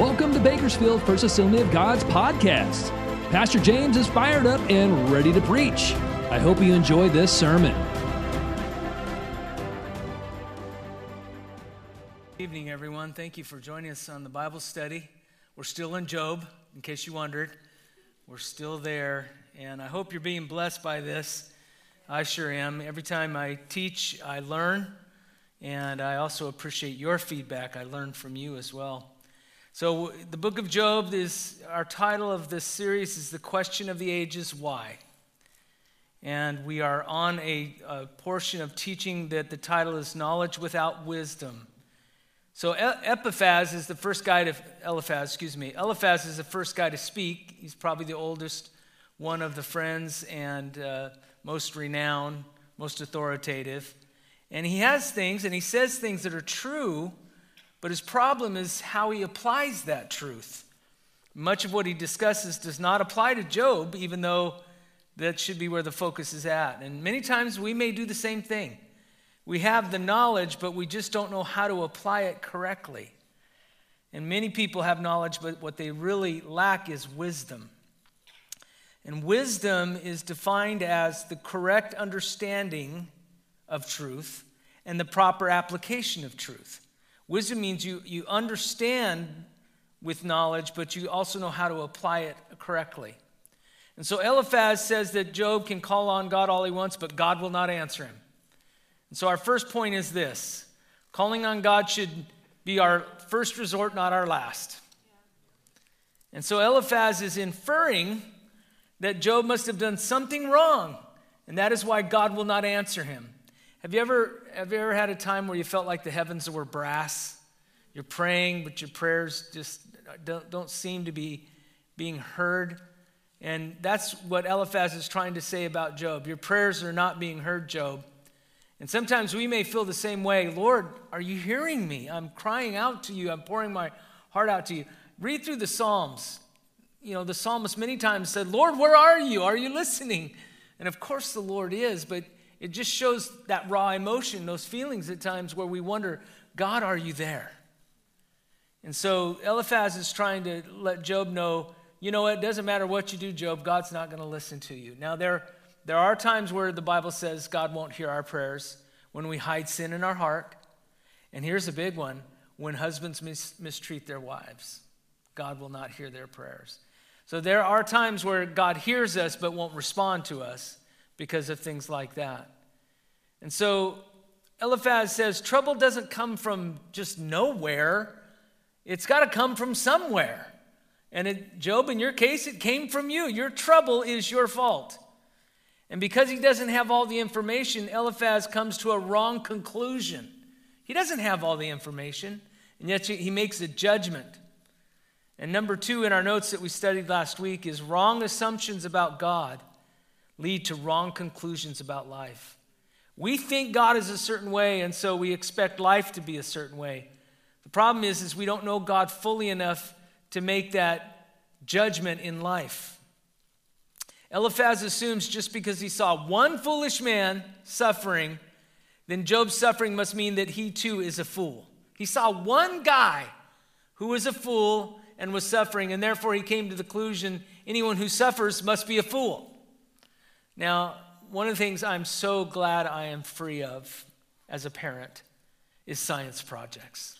Welcome to Bakersfield First Assembly of God's podcast. Pastor James is fired up and ready to preach. I hope you enjoy this sermon. Good evening, everyone. Thank you for joining us on the Bible study. We're still in Job, in case you wondered. We're still there, and I hope you're being blessed by this. I sure am. Every time I teach, I learn, and I also appreciate your feedback. I learn from you as well. So the book of Job is, our title of this series is The Question of the Ages, Why? And we are on a portion of teaching that the title is Knowledge Without Wisdom. So Eliphaz is the first guy to speak. He's probably the oldest one of the friends and most renowned, most authoritative. And he has things, and he says things that are true, but his problem is how he applies that truth. Much of what he discusses does not apply to Job, even though that should be where the focus is at. And many times we may do the same thing. We have the knowledge, but we just don't know how to apply it correctly. And many people have knowledge, but what they really lack is wisdom. And wisdom is defined as the correct understanding of truth and the proper application of truth. Wisdom means you understand with knowledge, but you also know how to apply it correctly. And so Eliphaz says that Job can call on God all he wants, but God will not answer him. And so our first point is this. Calling on God should be our first resort, not our last. And so Eliphaz is inferring that Job must have done something wrong, and that is why God will not answer him. Have you ever had a time where you felt like the heavens were brass? You're praying, but your prayers just don't seem to be being heard. And that's what Eliphaz is trying to say about Job. Your prayers are not being heard, Job. And sometimes we may feel the same way. Lord, are you hearing me? I'm crying out to you. I'm pouring my heart out to you. Read through the Psalms. You know, the psalmist many times said, Lord, where are you? Are you listening? And of course the Lord is, but it just shows that raw emotion, those feelings at times where we wonder, God, are you there? And so Eliphaz is trying to let Job know, you know what, it doesn't matter what you do, Job, God's not going to listen to you. Now, there are times where the Bible says God won't hear our prayers, when we hide sin in our heart. And here's a big one, when husbands mistreat their wives, God will not hear their prayers. So there are times where God hears us but won't respond to us, because of things like that. And so Eliphaz says trouble doesn't come from just nowhere. It's got to come from somewhere. And Job, in your case, it came from you. Your trouble is your fault. And because he doesn't have all the information, Eliphaz comes to a wrong conclusion. He doesn't have all the information, and yet he makes a judgment. And number two in our notes that we studied last week is wrong assumptions about God lead to wrong conclusions about life. We think God is a certain way, and so we expect life to be a certain way. The problem is we don't know God fully enough to make that judgment in life. Eliphaz assumes just because he saw one foolish man suffering, then Job's suffering must mean that he too is a fool. He saw one guy who was a fool and was suffering, and therefore he came to the conclusion anyone who suffers must be a fool. Now, one of the things I'm so glad I am free of as a parent is science projects.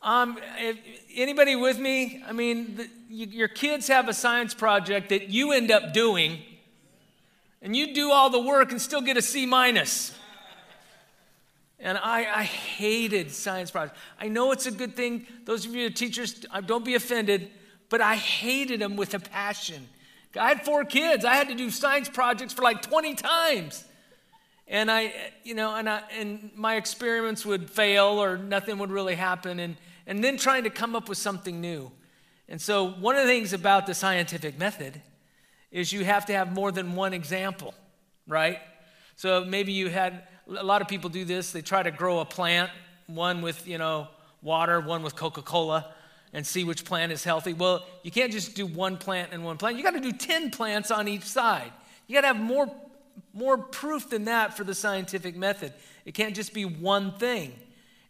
Anybody with me? I mean, your kids have a science project that you end up doing, and you do all the work and still get a C-. And I hated science projects. I know it's a good thing. Those of you who are teachers, don't be offended, but I hated them with a passion. I had 4 kids. I had to do science projects for like 20 times. And I my experiments would fail or nothing would really happen. And then trying to come up with something new. And so one of the things about the scientific method is you have to have more than one example, right? So maybe you had, a lot of people do this. They try to grow a plant, one with, water, one with Coca-Cola, and see which plant is healthy. Well, you can't just do one plant and one plant. You got to do 10 plants on each side. You got to have more proof than that for the scientific method. It can't just be one thing.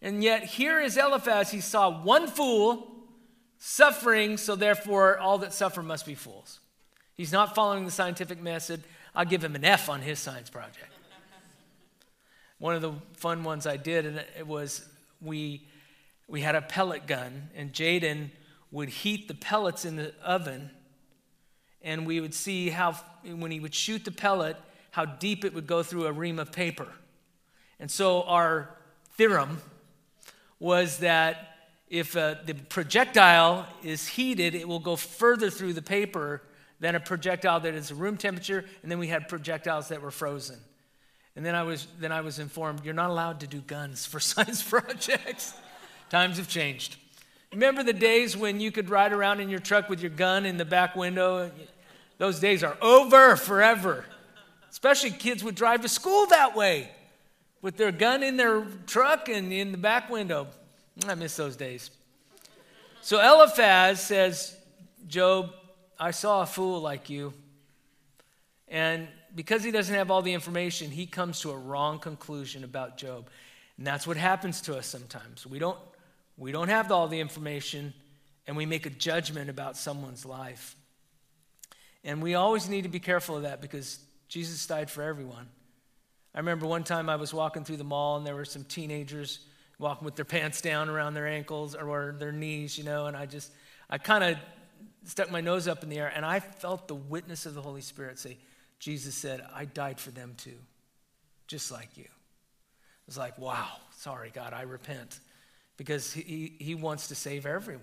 And yet here is Eliphaz. He saw one fool suffering, so therefore all that suffer must be fools. He's not following the scientific method. I'll give him an F on his science project. One of the fun ones I did, and it was we had a pellet gun, and Jaden would heat the pellets in the oven, and we would see how, when he would shoot the pellet, how deep it would go through a ream of paper. And so our theorem was that if the projectile is heated, it will go further through the paper than a projectile that is room temperature. And then we had projectiles that were frozen. And then I was informed, you're not allowed to do guns for science projects. Times have changed. Remember the days when you could ride around in your truck with your gun in the back window? Those days are over forever. Especially kids would drive to school that way with their gun in their truck and in the back window. I miss those days. So Eliphaz says, Job, I saw a fool like you. And because he doesn't have all the information, he comes to a wrong conclusion about Job. And that's what happens to us sometimes. We don't have all the information, and we make a judgment about someone's life. And we always need to be careful of that, because Jesus died for everyone. I remember one time I was walking through the mall, and there were some teenagers walking with their pants down around their ankles or their knees, and I kind of stuck my nose up in the air, and I felt the witness of the Holy Spirit say, Jesus said, I died for them too, just like you. It was like, wow, sorry, God, I repent, because he wants to save everyone.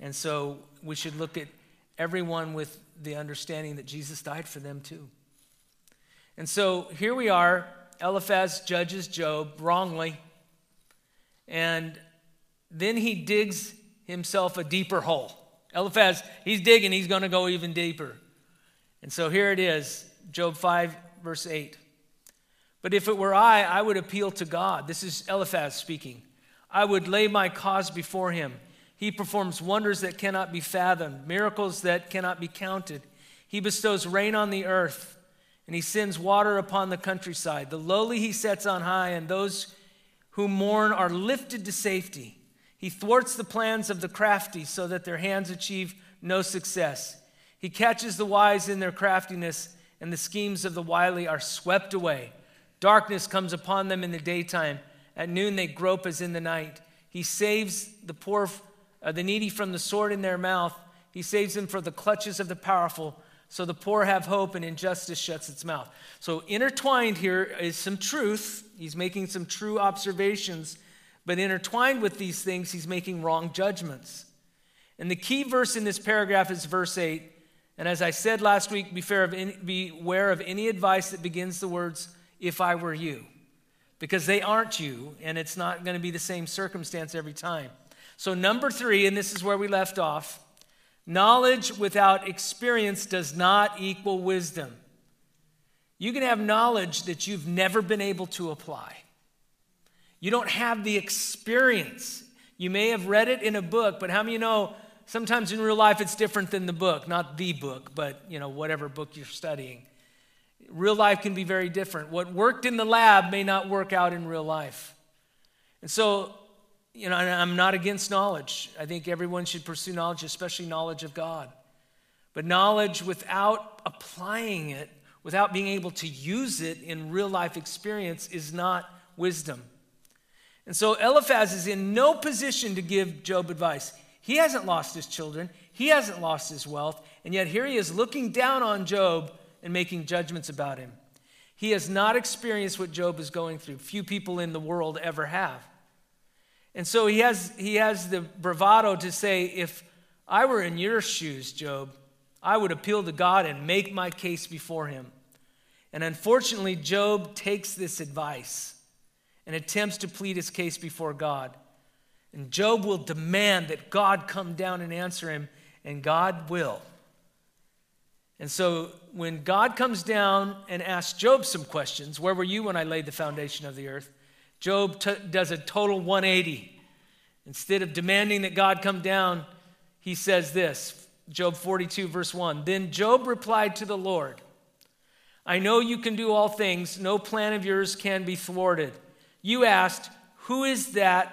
And so we should look at everyone with the understanding that Jesus died for them too. And so here we are, Eliphaz judges Job wrongly, and then he digs himself a deeper hole. Eliphaz, he's digging, he's going to go even deeper. And so here it is, Job 5, verse 8. But if it were I would appeal to God. This is Eliphaz speaking. I would lay my cause before him. He performs wonders that cannot be fathomed, miracles that cannot be counted. He bestows rain on the earth, and he sends water upon the countryside. The lowly he sets on high, and those who mourn are lifted to safety. He thwarts the plans of the crafty so that their hands achieve no success. He catches the wise in their craftiness, and the schemes of the wily are swept away. Darkness comes upon them in the daytime. At noon they grope as in the night. He saves the poor, the needy from the sword in their mouth. He saves them from the clutches of the powerful. So the poor have hope, and injustice shuts its mouth. So intertwined here is some truth. He's making some true observations, but intertwined with these things, he's making wrong judgments. And the key verse in this paragraph is verse 8. And as I said last week, beware of any advice that begins the words, if I were you. Because they aren't you, and it's not going to be the same circumstance every time. So number 3, and this is where we left off, knowledge without experience does not equal wisdom. You can have knowledge that you've never been able to apply. You don't have the experience. You may have read it in a book, but how many know sometimes in real life it's different than the book, not the book, but whatever book you're studying. Real life can be very different. What worked in the lab may not work out in real life. And so, I'm not against knowledge. I think everyone should pursue knowledge, especially knowledge of God. But knowledge without applying it, without being able to use it in real life experience, is not wisdom. And so Eliphaz is in no position to give Job advice. He hasn't lost his children. He hasn't lost his wealth. And yet here he is looking down on Job and making judgments about him. He has not experienced what Job is going through. Few people in the world ever have. And so he has the bravado to say, if I were in your shoes, Job, I would appeal to God and make my case before him. And unfortunately, Job takes this advice and attempts to plead his case before God. And Job will demand that God come down and answer him, and God will. And so when God comes down and asks Job some questions, where were you when I laid the foundation of the earth? Job does a total 180. Instead of demanding that God come down, he says this, Job 42, verse 1. Then Job replied to the Lord, I know you can do all things. No plan of yours can be thwarted. You asked, Who is this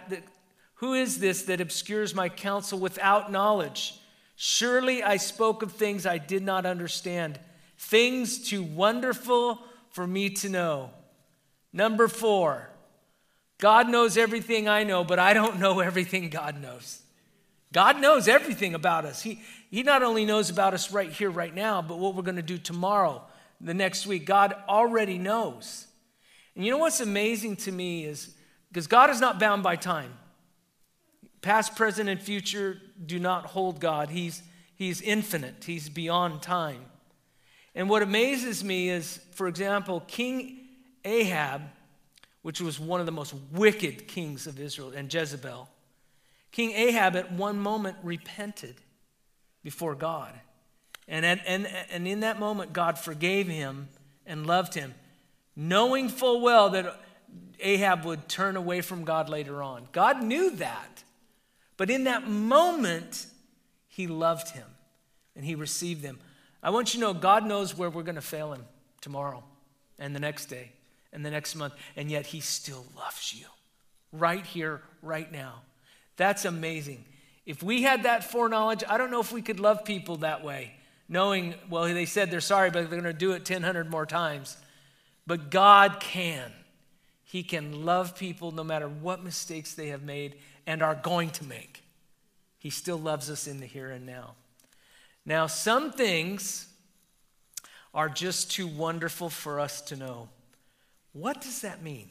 that obscures my counsel without knowledge? Surely I spoke of things I did not understand, things too wonderful for me to know. Number four, God knows everything I know, but I don't know everything God knows. God knows everything about us. He not only knows about us right here, right now, but what we're going to do tomorrow, the next week. God already knows. And you know what's amazing to me is, because God is not bound by time. Past, present, and future do not hold God. He's infinite. He's beyond time. And what amazes me is, for example, King Ahab, which was one of the most wicked kings of Israel, and Jezebel. King Ahab at one moment repented before God. And in that moment, God forgave him and loved him, knowing full well that Ahab would turn away from God later on. God knew that. But in that moment, he loved him and he received him. I want you to know God knows where we're going to fail him tomorrow and the next day and the next month. And yet he still loves you right here, right now. That's amazing. If we had that foreknowledge, I don't know if we could love people that way, knowing, well, they said they're sorry, but they're going to do it 1,000 more times. But God can. He can love people no matter what mistakes they have made and are going to make. He still loves us in the here and now. Now, some things are just too wonderful for us to know. What does that mean?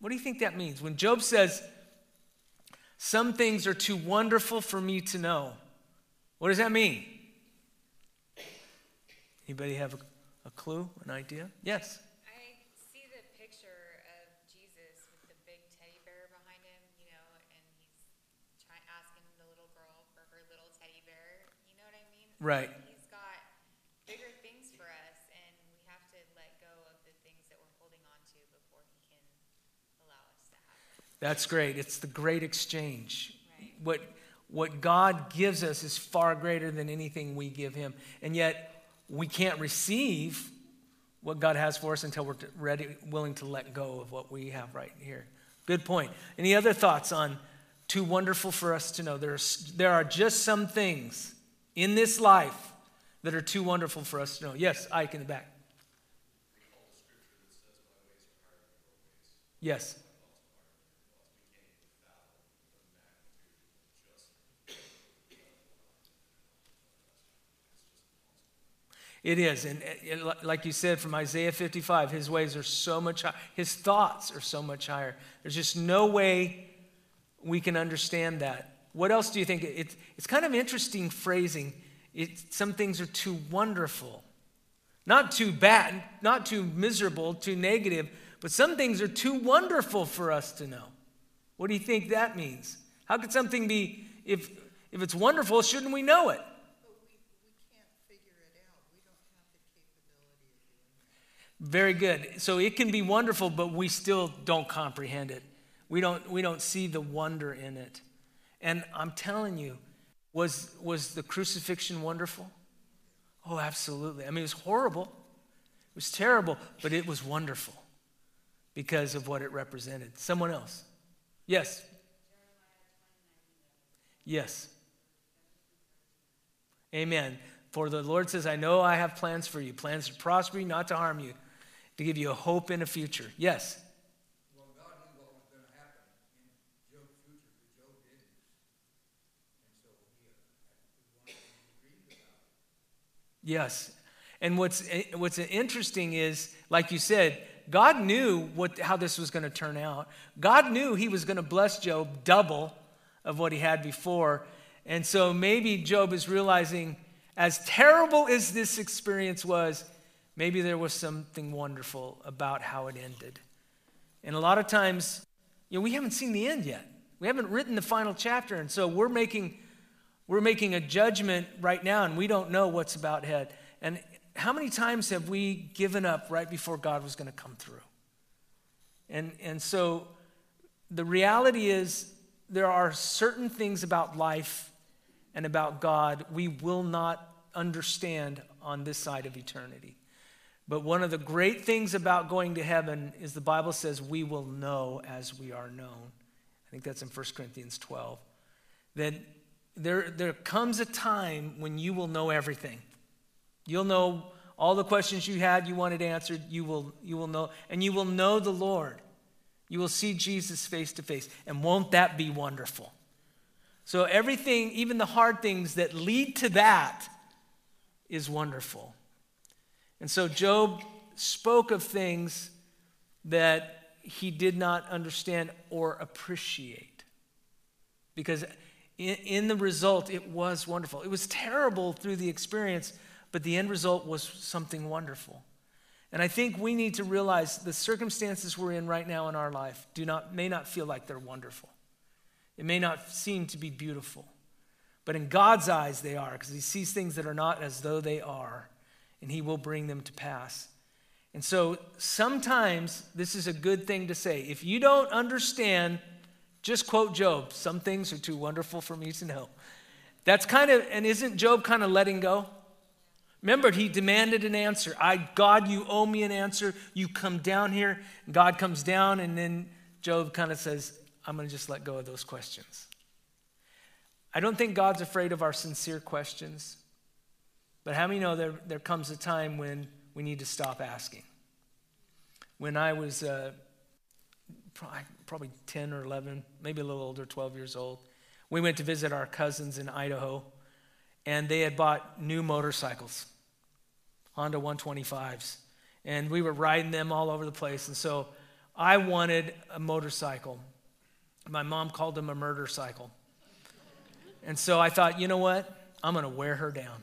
What do you think that means? When Job says, some things are too wonderful for me to know, what does that mean? Anybody have a clue, an idea? Yes. Right. He's got bigger things for us, and we have to let go of the things that we're holding on to before he can allow us to have it. That's great. It's the great exchange. Right. What God gives us is far greater than anything we give him, and yet we can't receive what God has for us until we're ready, willing to let go of what we have right here. Good point. Any other thoughts on too wonderful for us to know? There are just some things in this life that are too wonderful for us to know. Yes, Ike in the back. Yes. It is. And like you said from Isaiah 55, his ways are so much higher. His thoughts are so much higher. There's just no way we can understand that. What else do you think? It's kind of interesting phrasing. Some things are too wonderful. Not too bad, not too miserable, too negative, but some things are too wonderful for us to know. What do you think that means? How could something be, if it's wonderful, shouldn't we know it? But we can't figure it out. We don't have the capability of doing that. Very good. So it can be wonderful, but we still don't comprehend it. We don't see the wonder in it. And I'm telling you, was the crucifixion wonderful? Oh, absolutely. I mean, it was horrible. It was terrible, but it was wonderful because of what it represented. Someone else. Yes. Yes. Amen. For the Lord says, I know I have plans for you, plans to prosper you, not to harm you, to give you a hope and a future. Yes. Yes, and what's interesting is, like you said, God knew how this was going to turn out. God knew he was going to bless Job double of what he had before. And so maybe Job is realizing, as terrible as this experience was, maybe there was something wonderful about how it ended. And a lot of times, we haven't seen the end yet. We haven't written the final chapter, and so we're making a judgment right now, and we don't know what's about head. And how many times have we given up right before God was going to come through? And so the reality is there are certain things about life and about God we will not understand on this side of eternity. But one of the great things about going to heaven is the Bible says we will know as we are known. I think that's in 1 Corinthians 12. That there comes a time when you will know everything. You'll know all the questions you had, you wanted answered, you will know. And you will know the Lord. You will see Jesus face to face. And won't that be wonderful? So everything, even the hard things that lead to that, is wonderful. And so Job spoke of things that he did not understand or appreciate, because in the result, it was wonderful. It was terrible through the experience, but the end result was something wonderful. And I think we need to realize the circumstances we're in right now in our life may not feel like they're wonderful. It may not seem to be beautiful, but in God's eyes they are, because he sees things that are not as though they are, and he will bring them to pass. And so sometimes this is a good thing to say. If you don't understand, just quote Job. Some things are too wonderful for me to know. That's kind of, and isn't Job kind of letting go? Remember, he demanded an answer. God, you owe me an answer. You come down here. God comes down, and then Job kind of says, I'm going to just let go of those questions. I don't think God's afraid of our sincere questions. But how many know there comes a time when we need to stop asking? When I was probably 10 or 11, maybe a little older, 12 years old, we went to visit our cousins in Idaho, and they had bought new motorcycles, Honda 125s, and we were riding them all over the place. And so I wanted a motorcycle. My mom called them a murder cycle. And so I thought, you know what? I'm going to wear her down,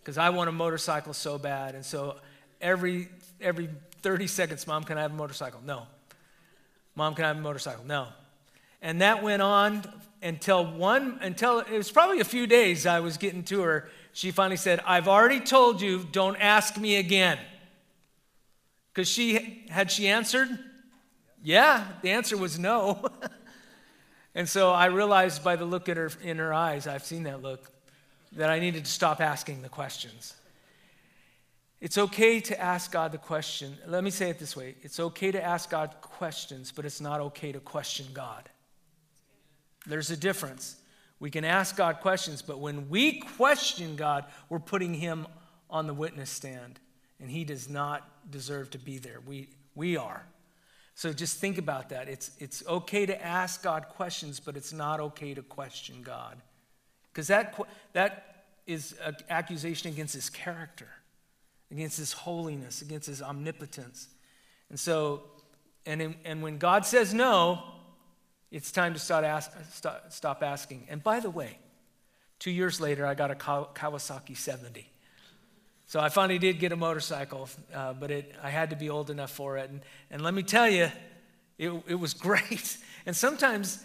because I want a motorcycle so bad. And so every 30 seconds, Mom, can I have a motorcycle? No. Mom, can I have a motorcycle? No. And that went on until it was probably a few days I was getting to her. She finally said, I've already told you, don't ask me again. Because she answered? Yeah, the answer was no. And so I realized by the look in her eyes, I've seen that look, that I needed to stop asking the questions. It's okay to ask God the question. Let me say it this way. It's okay to ask God questions, but it's not okay to question God. There's a difference. We can ask God questions, but when we question God, we're putting him on the witness stand, and he does not deserve to be there. We are. So just think about that. It's okay to ask God questions, but it's not okay to question God. Because that is an accusation against his character, against his holiness, against his omnipotence. And so, and when God says no, it's time to stop asking. And by the way, 2 years later, I got a Kawasaki 70. So I finally did get a motorcycle, but I had to be old enough for it. And let me tell you, it was great. And sometimes...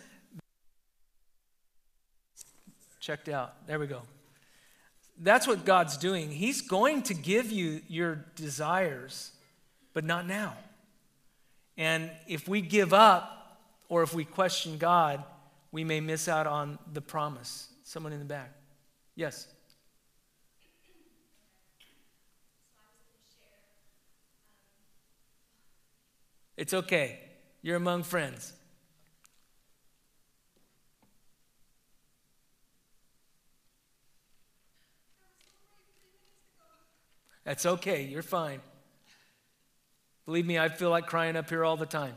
checked out. There we go. That's what God's doing. He's going to give you your desires, but not now. And if we give up, or if we question God, we may miss out on the promise. Someone in the back. Yes. It's okay. You're among friends. That's okay. You're fine. Believe me, I feel like crying up here all the time.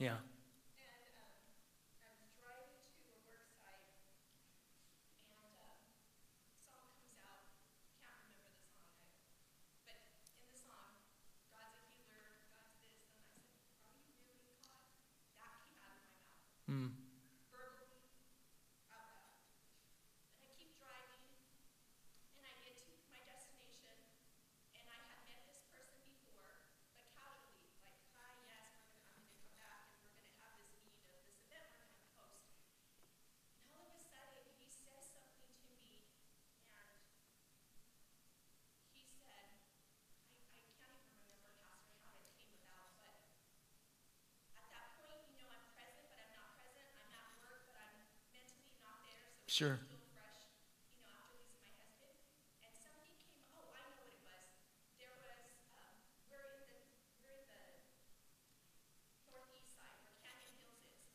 Yeah. Sure.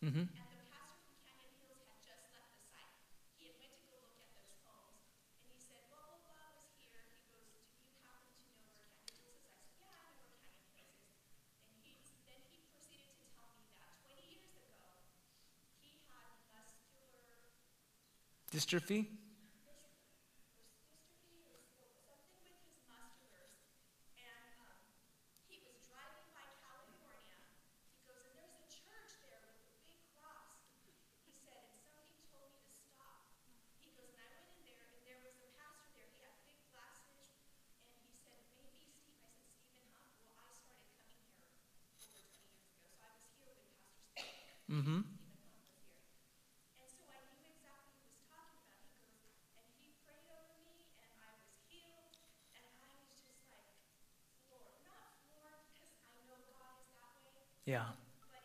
Mm-hmm. And the pastor from Canyon Hills had just left the site. He had went to go look at those homes, and he said, well, blah, blah, is here. He goes, do you happen to know where Canyon Hills is? I said, yeah, I know where Canyon Hills is. And then he proceeded to tell me that 20 years ago, he had muscular... dystrophy? Mm-hmm. And so I knew exactly what he was talking about. He goes, and he prayed over me, and I was healed, and I was just like, floored. Not floored, because I know God is that way. Yeah. But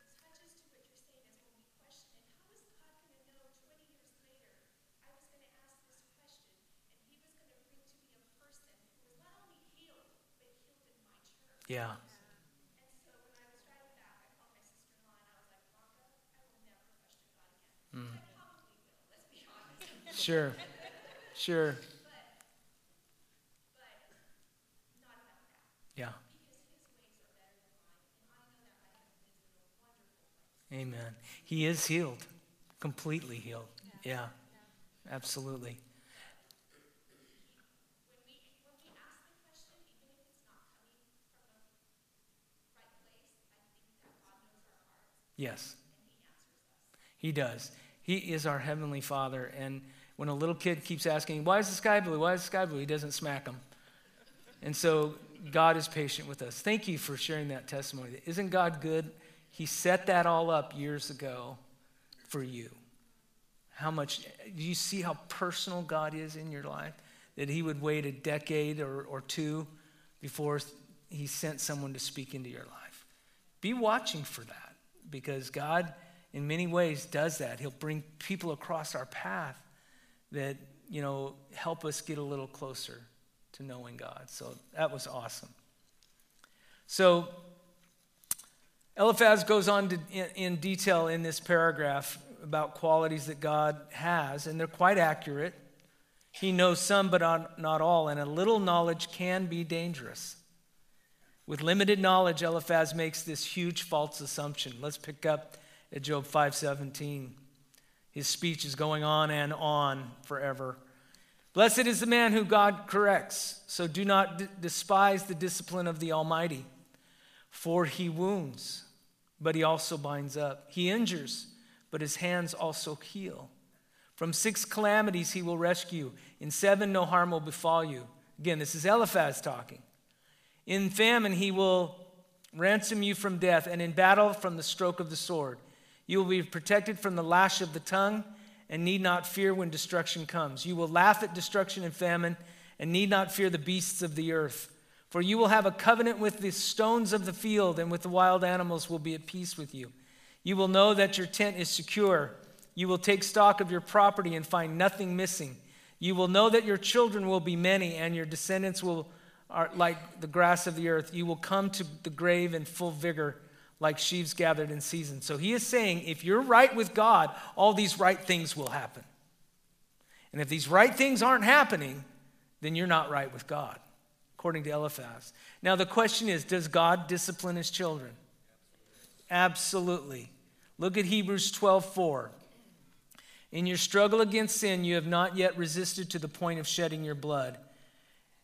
it touches to what you're saying is when we question it. How is God going to know 20 years later I was going to ask this question, and he was going to bring to me a person who was not only healed, but healed in my church. Yeah. Sure, sure. But not about that. Yeah. Because his ways are better than mine, and I know that my husband is in a wonderful place. Amen. He is healed, completely healed. Yeah, yeah. Absolutely. When we ask the question, even if it's not coming from the right place, I think that God knows our hearts. Yes. And he answers us. He does. He is our Heavenly Father, and when a little kid keeps asking, why is the sky blue? Why is the sky blue? He doesn't smack them. And so God is patient with us. Thank you for sharing that testimony. Isn't God good? He set that all up years ago for you. How much, do you see how personal God is in your life? That he would wait a decade or two before he sent someone to speak into your life. Be watching for that, because God, in many ways, does that. He'll bring people across our path that, help us get a little closer to knowing God. So that was awesome. So Eliphaz goes on to, in detail in this paragraph about qualities that God has, and they're quite accurate. He knows some, but not all, and a little knowledge can be dangerous. With limited knowledge, Eliphaz makes this huge false assumption. Let's pick up at Job 5:17. His speech is going on and on forever. Blessed is the man who God corrects, so do not despise the discipline of the Almighty. For he wounds, but he also binds up. He injures, but his hands also heal. From 6 calamities he will rescue. In 7 no harm will befall you. Again, this is Eliphaz talking. In famine he will ransom you from death, and in battle from the stroke of the sword. You will be protected from the lash of the tongue and need not fear when destruction comes. You will laugh at destruction and famine and need not fear the beasts of the earth. For you will have a covenant with the stones of the field, and with the wild animals will be at peace with you. You will know that your tent is secure. You will take stock of your property and find nothing missing. You will know that your children will be many, and your descendants are like the grass of the earth. You will come to the grave in full vigor, like sheaves gathered in season. So he is saying, if you're right with God, all these right things will happen. And if these right things aren't happening, then you're not right with God, according to Eliphaz. Now the question is, does God discipline his children? Absolutely. Look at Hebrews 12:4. In your struggle against sin, you have not yet resisted to the point of shedding your blood.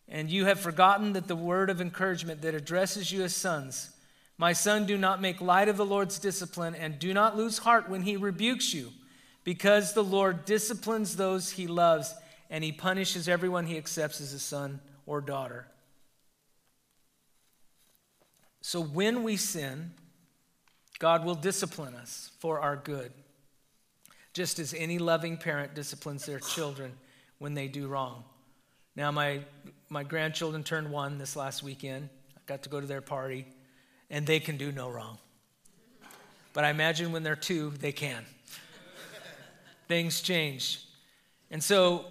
And you have forgotten that the word of encouragement that addresses you as sons, my son, do not make light of the Lord's discipline, and do not lose heart when he rebukes you, because the Lord disciplines those he loves, and he punishes everyone he accepts as a son or daughter. So when we sin, God will discipline us for our good, just as any loving parent disciplines their children when they do wrong. Now, my grandchildren turned 1 this last weekend. I got to go to their party. And they can do no wrong. But I imagine when they're 2, they can. things changed. And so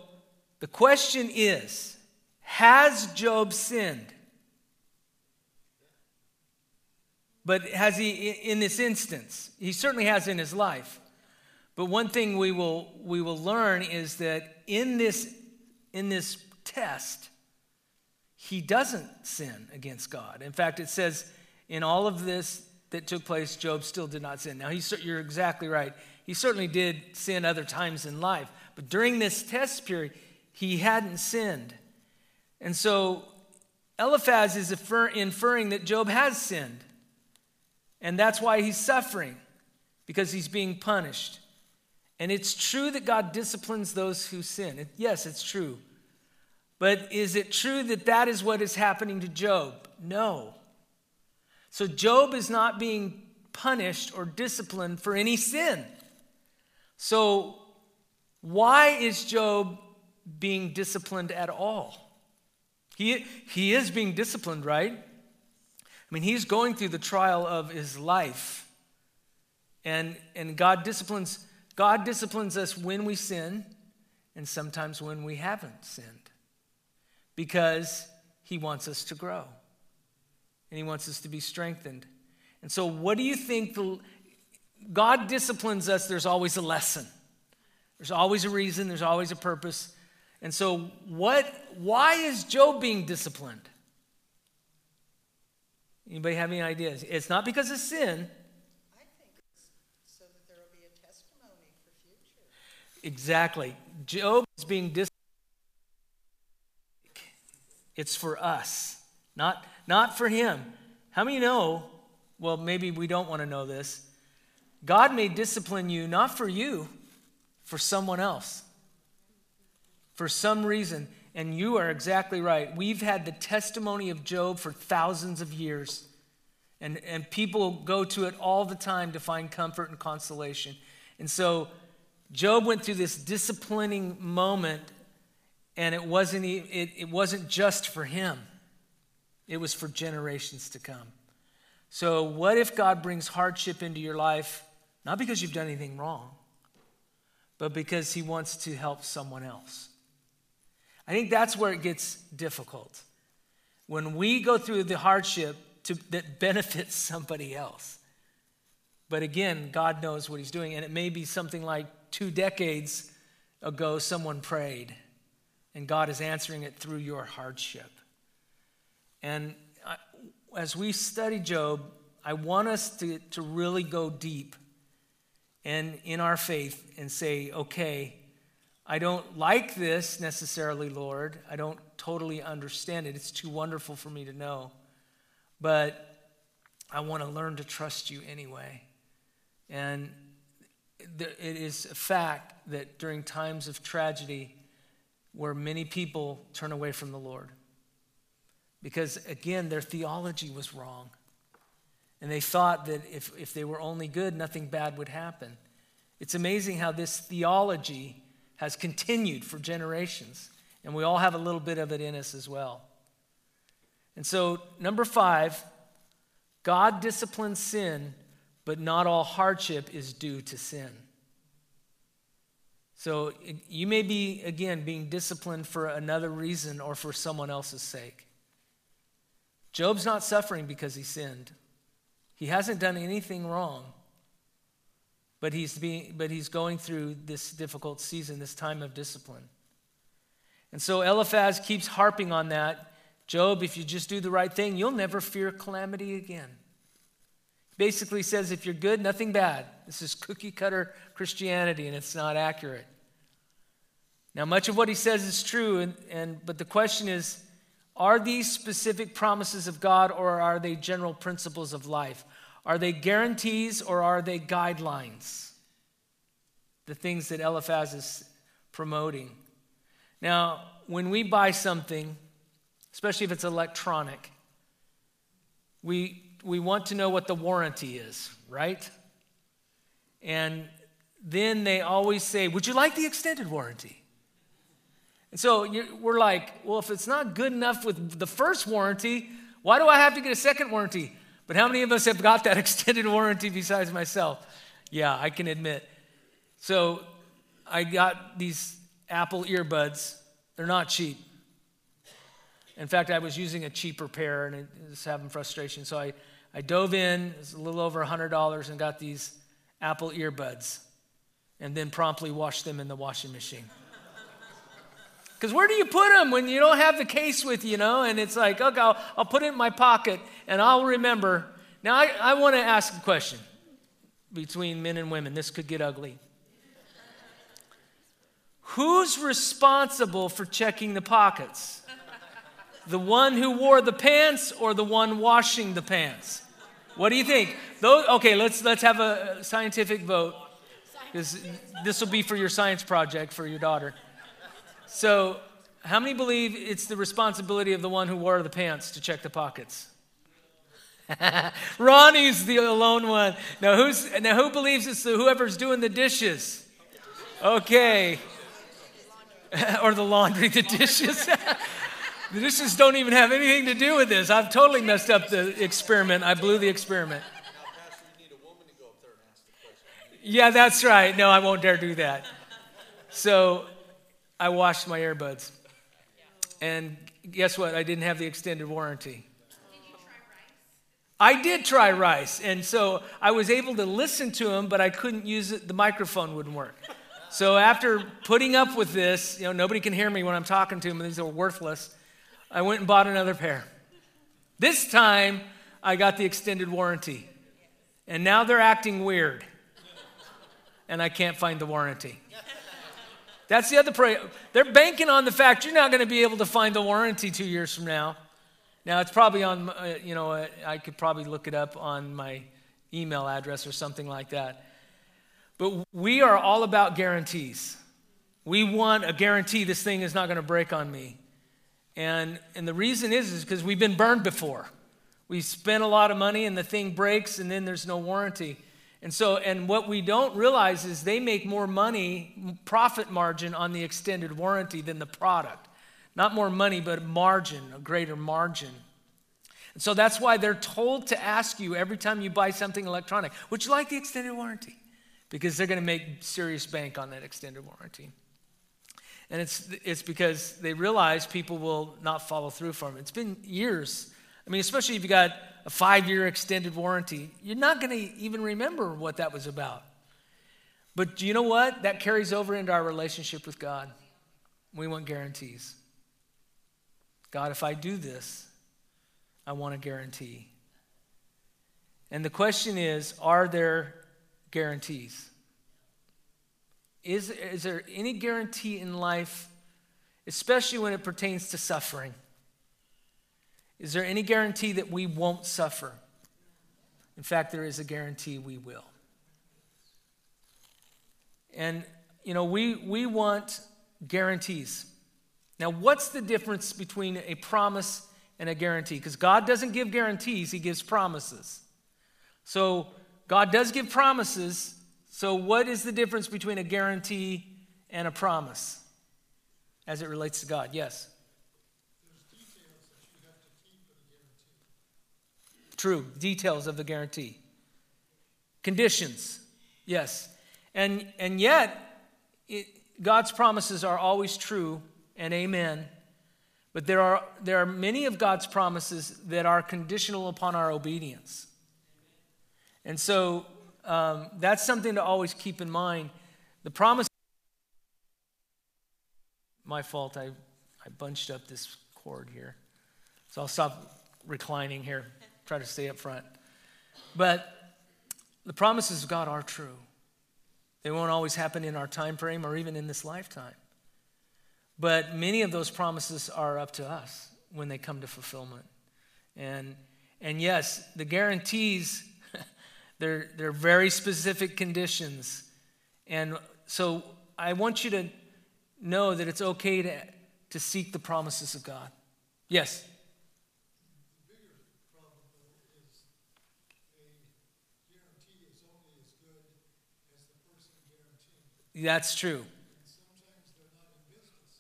the question is, has Job sinned? But has he in this instance? He certainly has in his life. But one thing we will learn is that in this test, he doesn't sin against God. In fact, it says in all of this that took place, Job still did not sin. Now, you're exactly right. He certainly did sin other times in life. But during this test period, he hadn't sinned. And so Eliphaz is inferring that Job has sinned. And that's why he's suffering, because he's being punished. And it's true that God disciplines those who sin. Yes, it's true. But is it true that that is what is happening to Job? No. So Job is not being punished or disciplined for any sin. So why is Job being disciplined at all? He is being disciplined, right? I mean, he's going through the trial of his life. And God disciplines us when we sin and sometimes when we haven't sinned, because he wants us to grow and he wants us to be strengthened. And so what do you think? God disciplines us. There's always a lesson. There's always a reason. There's always a purpose. And so why is Job being disciplined? Anybody have any ideas? It's not because of sin. I think it's so that there will be a testimony for future. Exactly. Job is being disciplined. It's for us, not for him. How many know? Well, maybe we don't want to know this. God may discipline you, not for you, for someone else, for some reason. And you are exactly right. We've had the testimony of Job for thousands of years. And people go to it all the time to find comfort and consolation. And so Job went through this disciplining moment, and it wasn't just for him. It was for generations to come. So what if God brings hardship into your life, not because you've done anything wrong, but because he wants to help someone else? I think that's where it gets difficult. When we go through the hardship that benefits somebody else. But again, God knows what he's doing. And it may be something like 2 decades ago, someone prayed. And God is answering it through your hardship. And as we study Job, I want us to really go deep and in our faith and say, okay, I don't like this necessarily, Lord. I don't totally understand it. It's too wonderful for me to know. But I want to learn to trust you anyway. And it is a fact that during times of tragedy where many people turn away from the Lord because, again, their theology was wrong. And they thought that if they were only good, nothing bad would happen. It's amazing how this theology has continued for generations. And we all have a little bit of it in us as well. And so, number 5, God disciplines sin, but not all hardship is due to sin. So you may be, again, being disciplined for another reason or for someone else's sake. Job's not suffering because he sinned. He hasn't done anything wrong. But he's going through this difficult season, this time of discipline. And so Eliphaz keeps harping on that. Job, if you just do the right thing, you'll never fear calamity again. Basically says, if you're good, nothing bad. This is cookie-cutter Christianity, and it's not accurate. Now, much of what he says is true, but the question is, are these specific promises of God, or are they general principles of life? Are they guarantees or are they guidelines? The things that Eliphaz is promoting. Now, when we buy something, especially if it's electronic, we want to know what the warranty is, right? And then they always say, would you like the extended warranty? And so we're like, well, if it's not good enough with the first warranty, why do I have to get a second warranty? But how many of us have got that extended warranty besides myself? Yeah, I can admit. So I got these Apple earbuds. They're not cheap. In fact, I was using a cheaper pair, and I was having frustration. So I dove in. It was a little over $100 and got these Apple earbuds and then promptly washed them in the washing machine. Because where do you put them when you don't have the case with you, you know? And it's like, okay, I'll put it in my pocket, and I'll remember. Now, I want to ask a question between men and women. This could get ugly. Who's responsible for checking the pockets? The one who wore the pants or the one washing the pants? What do you think? Okay, let's have a scientific vote. This will be for your science project for your daughter. So how many believe it's the responsibility of the one who wore the pants to check the pockets? Ronnie's the alone one. Now who believes it's whoever's doing the dishes? Okay. Or the laundry, the dishes. The dishes don't even have anything to do with this. I've totally messed up the experiment. I blew the experiment. Now, Pastor, we need a woman to go up there and ask the question. Yeah, that's right. No, I won't dare do that. So I washed my earbuds. And guess what? I didn't have the extended warranty. Did you try rice? I did try rice. And so I was able to listen to him, but I couldn't use it. The microphone wouldn't work. So after putting up with this, nobody can hear me when I'm talking to him. These are worthless. I went and bought another pair. This time, I got the extended warranty. And now they're acting weird. And I can't find the warranty. That's the other part. They're banking on the fact you're not going to be able to find the warranty 2 years from now. Now, it's probably on, I could probably look it up on my email address or something like that. But we are all about guarantees. We want a guarantee this thing is not going to break on me. And the reason is because we've been burned before. We spent a lot of money and the thing breaks and then there's no warranty. And what we don't realize is they make more money, profit margin on the extended warranty than the product. Not more money, but margin, a greater margin. And so that's why they're told to ask you every time you buy something electronic, would you like the extended warranty? Because they're going to make serious bank on that extended warranty. And it's because they realize people will not follow through for them. It's been years. I mean, especially if you got a 5-year extended warranty, you're not going to even remember what that was about. But you know what? That carries over into our relationship with God. We want guarantees. God, if I do this, I want a guarantee. And the question is, are there guarantees? Is there any guarantee in life, especially when it pertains to suffering? Is there any guarantee that we won't suffer? In fact, there is a guarantee we will. And, we want guarantees. Now, what's the difference between a promise and a guarantee? Because God doesn't give guarantees, He gives promises. So God does give promises. So what is the difference between a guarantee and a promise as it relates to God? Yes? There's details that you have to keep for the guarantee. True, details of the guarantee. Conditions, yes. And yet, God's promises are always true, and amen. But there are many of God's promises that are conditional upon our obedience. And so that's something to always keep in mind. The promise. My fault, I bunched up this cord here. So I'll stop reclining here, try to stay up front. But the promises of God are true. They won't always happen in our time frame or even in this lifetime. But many of those promises are up to us when they come to fulfillment. And yes, the guarantees, They're very specific conditions. And so I want you to know that it's okay to seek the promises of God. Yes? The bigger problem, though, is a guarantee is only as good as the person guaranteeing. That's true. And sometimes they're not in business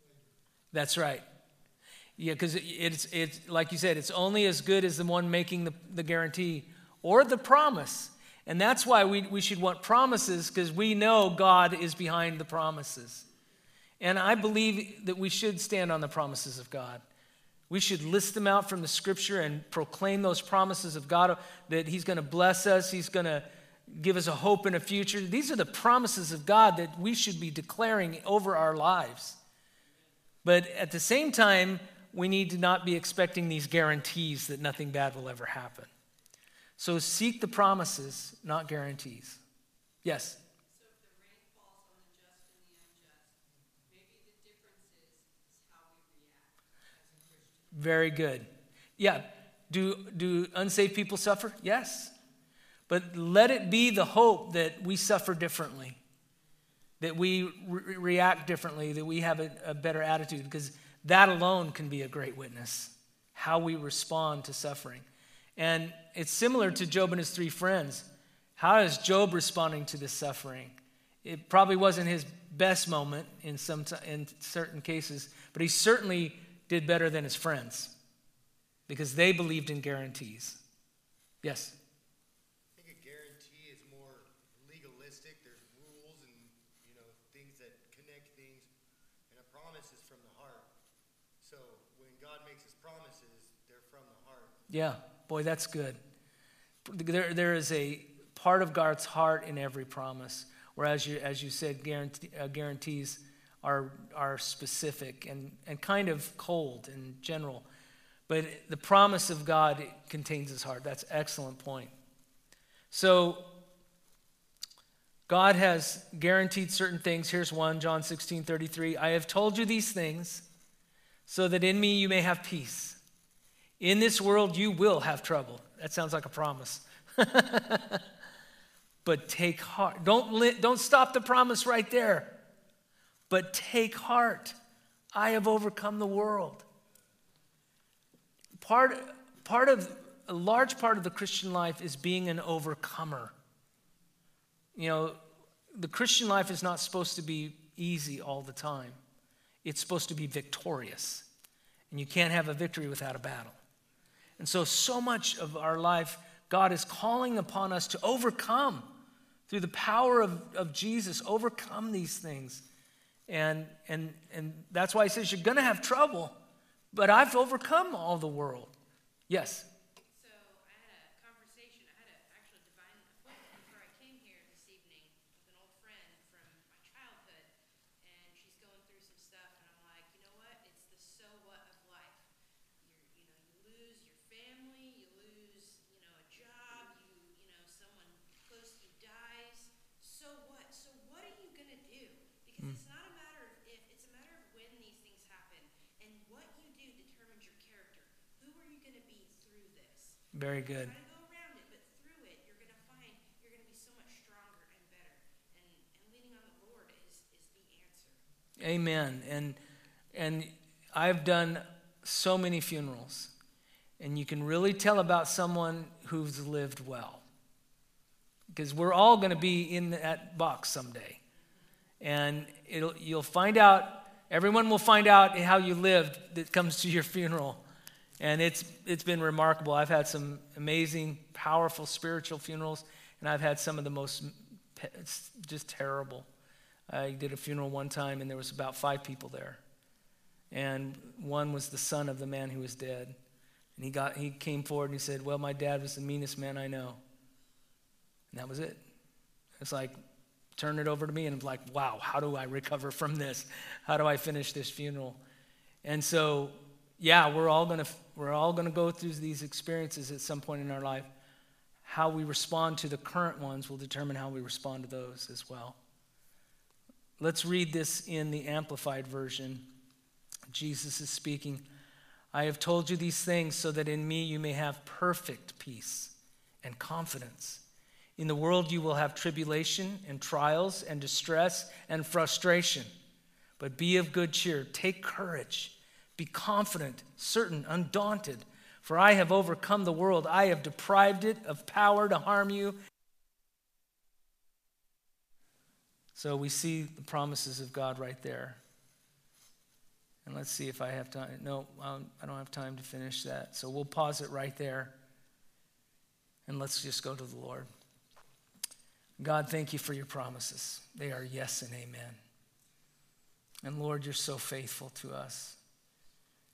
later. That's right. Yeah, because it's like you said, it's only as good as the one making the guarantee or the promise. And that's why we should want promises, because we know God is behind the promises. And I believe that we should stand on the promises of God. We should list them out from the Scripture and proclaim those promises of God, that he's going to bless us, he's going to give us a hope and a future. These are the promises of God that we should be declaring over our lives. But at the same time, we need to not be expecting these guarantees that nothing bad will ever happen. So seek the promises, not guarantees. Yes? So if the rain falls on the just and the unjust, maybe the difference is how we react as a Christian. Very good. Yeah. Do unsaved people suffer? Yes. But let it be the hope that we suffer differently, that we react differently, that we have a better attitude, because that alone can be a great witness, how we respond to suffering. And it's similar to Job and his three friends. How is Job responding to this suffering? It probably wasn't his best moment in certain cases, but he certainly did better than his friends because they believed in guarantees. Yes? I think a guarantee is more legalistic. There's rules and, things that connect things, and a promise is from the heart. So when God makes his promises, they're from the heart. Yeah. Boy, that's good. There is a part of God's heart in every promise, whereas as you said, guarantees are specific and kind of cold and general. But the promise of God contains his heart. That's an excellent point. So God has guaranteed certain things. Here's one, John 16:33. I have told you these things so that in me you may have peace. In this world, you will have trouble. That sounds like a promise. But take heart. Don't stop the promise right there. But take heart. I have overcome the world. A large part of the Christian life is being an overcomer. The Christian life is not supposed to be easy all the time. It's supposed to be victorious. And you can't have a victory without a battle. And so much of our life, God is calling upon us to overcome through the power of Jesus, overcome these things. And that's why he says you're going to have trouble, but I've overcome all the world. Yes? So I had actually a divine appointment before I came here this evening with an old friend from my childhood, and she's going through some stuff, and I'm like, you know what, it's the so what of life. Very good. Try to go around it, but through it, you're going to find you're going to be so much stronger and better. And leaning on the Lord is the answer. Amen. And I've done so many funerals, and you can really tell about someone who's lived well, because we're all going to be in that box someday, and you'll find out. Everyone will find out how you lived that comes to your funeral. And it's been remarkable. I've had some amazing, powerful spiritual funerals, and I've had some of the most just terrible. I did a funeral one time, and there was about 5 people there, and one was the son of the man who was dead, and he came forward and he said, "Well, my dad was the meanest man I know," and that was it. It's like, turn it over to me, and I'm like, wow, how do I recover from this? How do I finish this funeral? And so, yeah, we're all gonna go through these experiences at some point in our life. How we respond to the current ones will determine how we respond to those as well. Let's read this in the Amplified Version. Jesus is speaking. I have told you these things so that in me you may have perfect peace and confidence. In the world you will have tribulation and trials and distress and frustration. But be of good cheer. Take courage. Be confident, certain, undaunted, for I have overcome the world. I have deprived it of power to harm you. So we see the promises of God right there. And let's see if I have time. No, I don't have time to finish that. So we'll pause it right there. And let's just go to the Lord. God, thank you for your promises. They are yes and amen. And Lord, you're so faithful to us.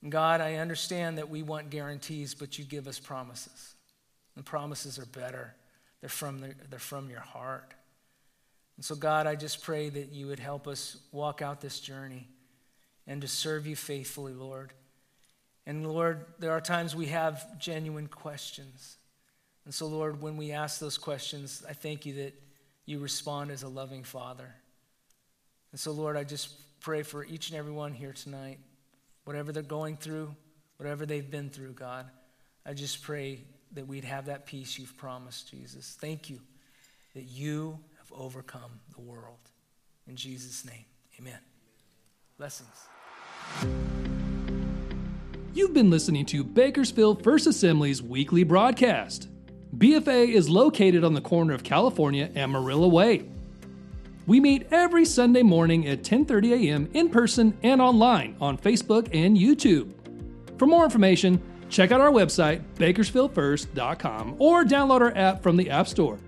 And God, I understand that we want guarantees, but you give us promises. And promises are better. They're from your heart. And so, God, I just pray that you would help us walk out this journey and to serve you faithfully, Lord. And, Lord, there are times we have genuine questions. And so, Lord, when we ask those questions, I thank you that you respond as a loving Father. And so, Lord, I just pray for each and every one here tonight, whatever they're going through, whatever they've been through, God, I just pray that we'd have that peace you've promised, Jesus. Thank you that you have overcome the world. In Jesus' name, amen. Blessings. You've been listening to Bakersfield First Assembly's weekly broadcast. BFA is located on the corner of California and Marilla Way. We meet every Sunday morning at 10:30 a.m. in person and online on Facebook and YouTube. For more information, check out our website, bakersfieldfirst.com, or download our app from the App Store.